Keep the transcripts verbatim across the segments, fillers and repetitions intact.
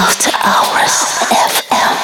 After Hours F M.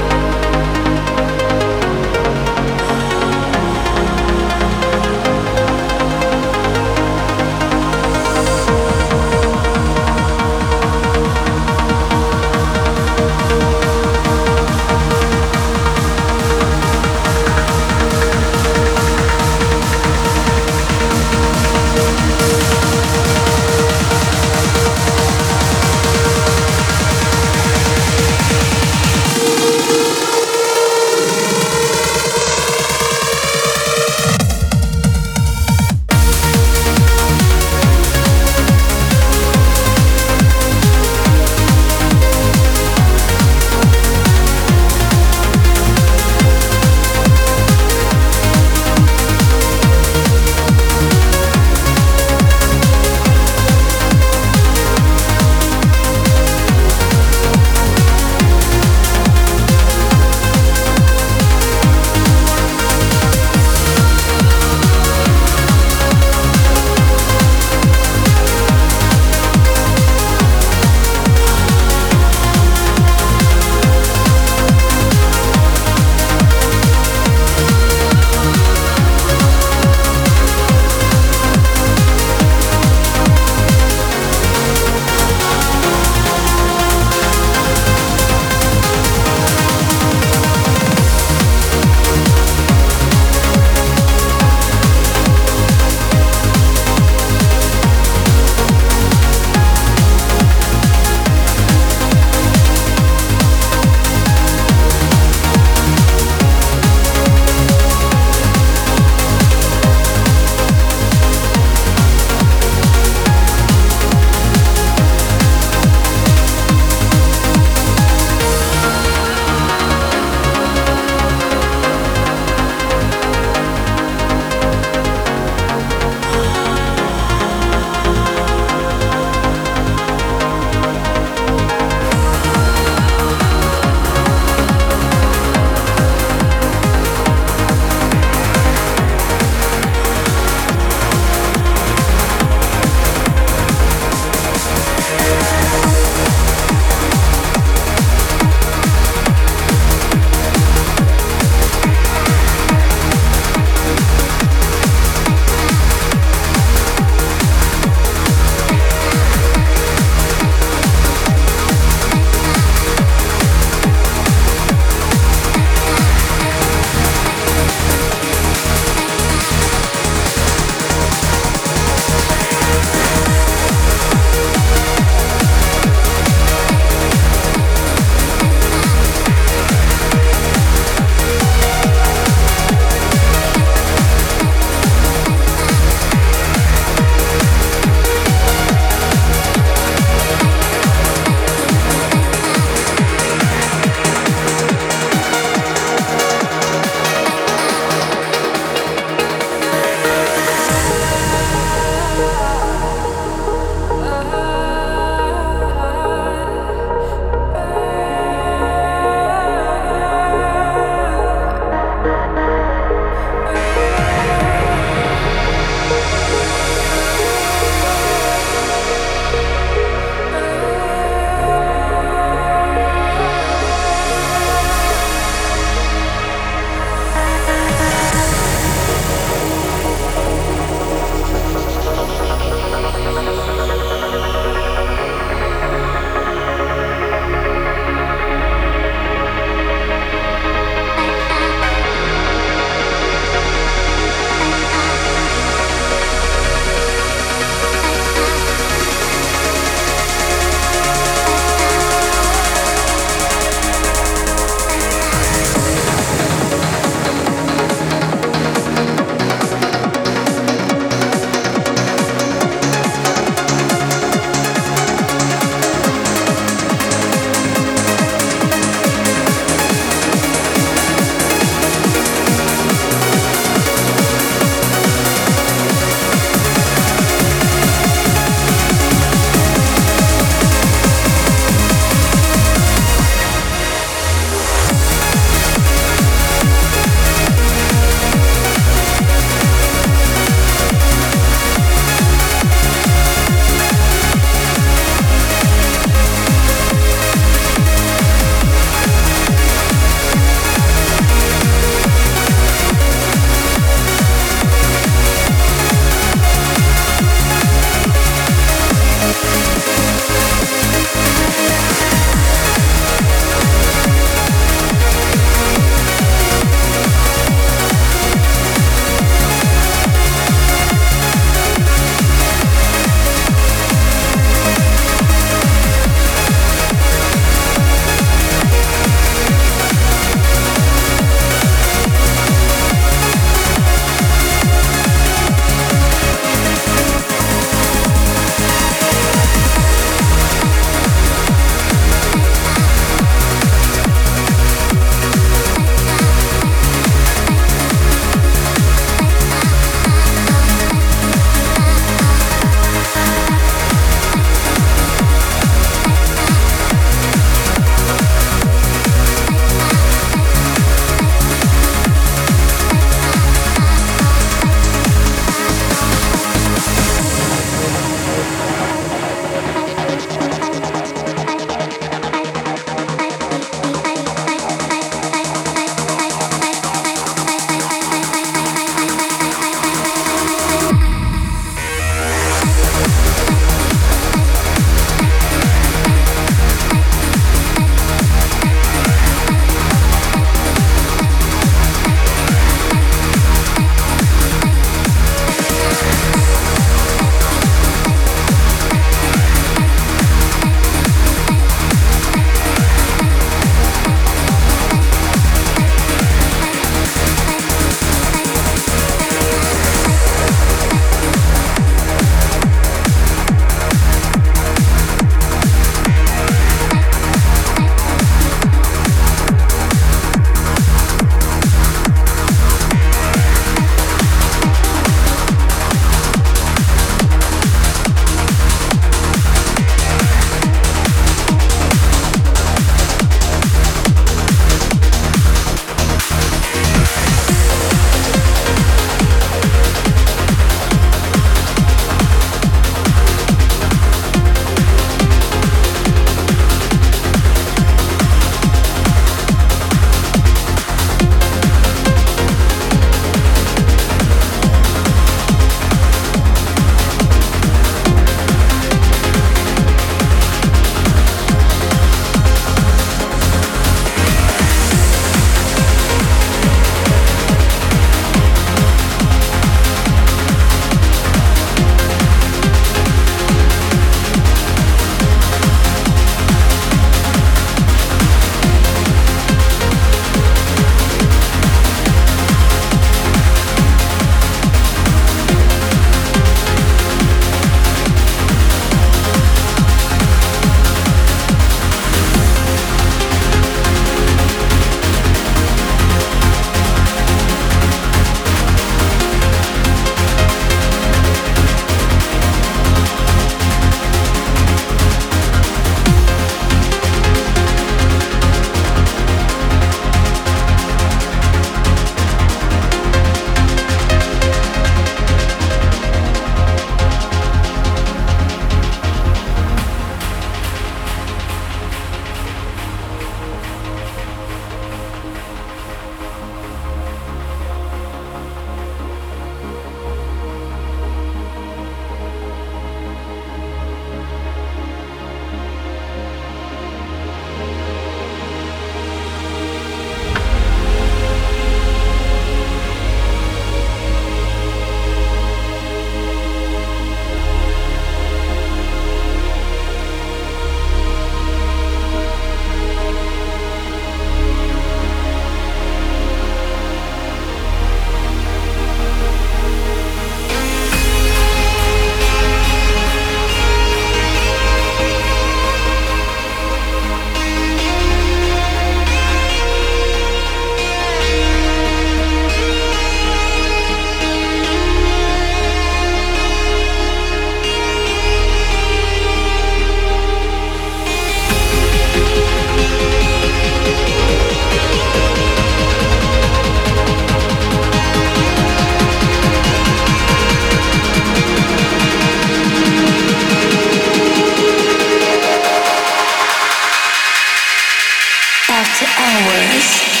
After Hours.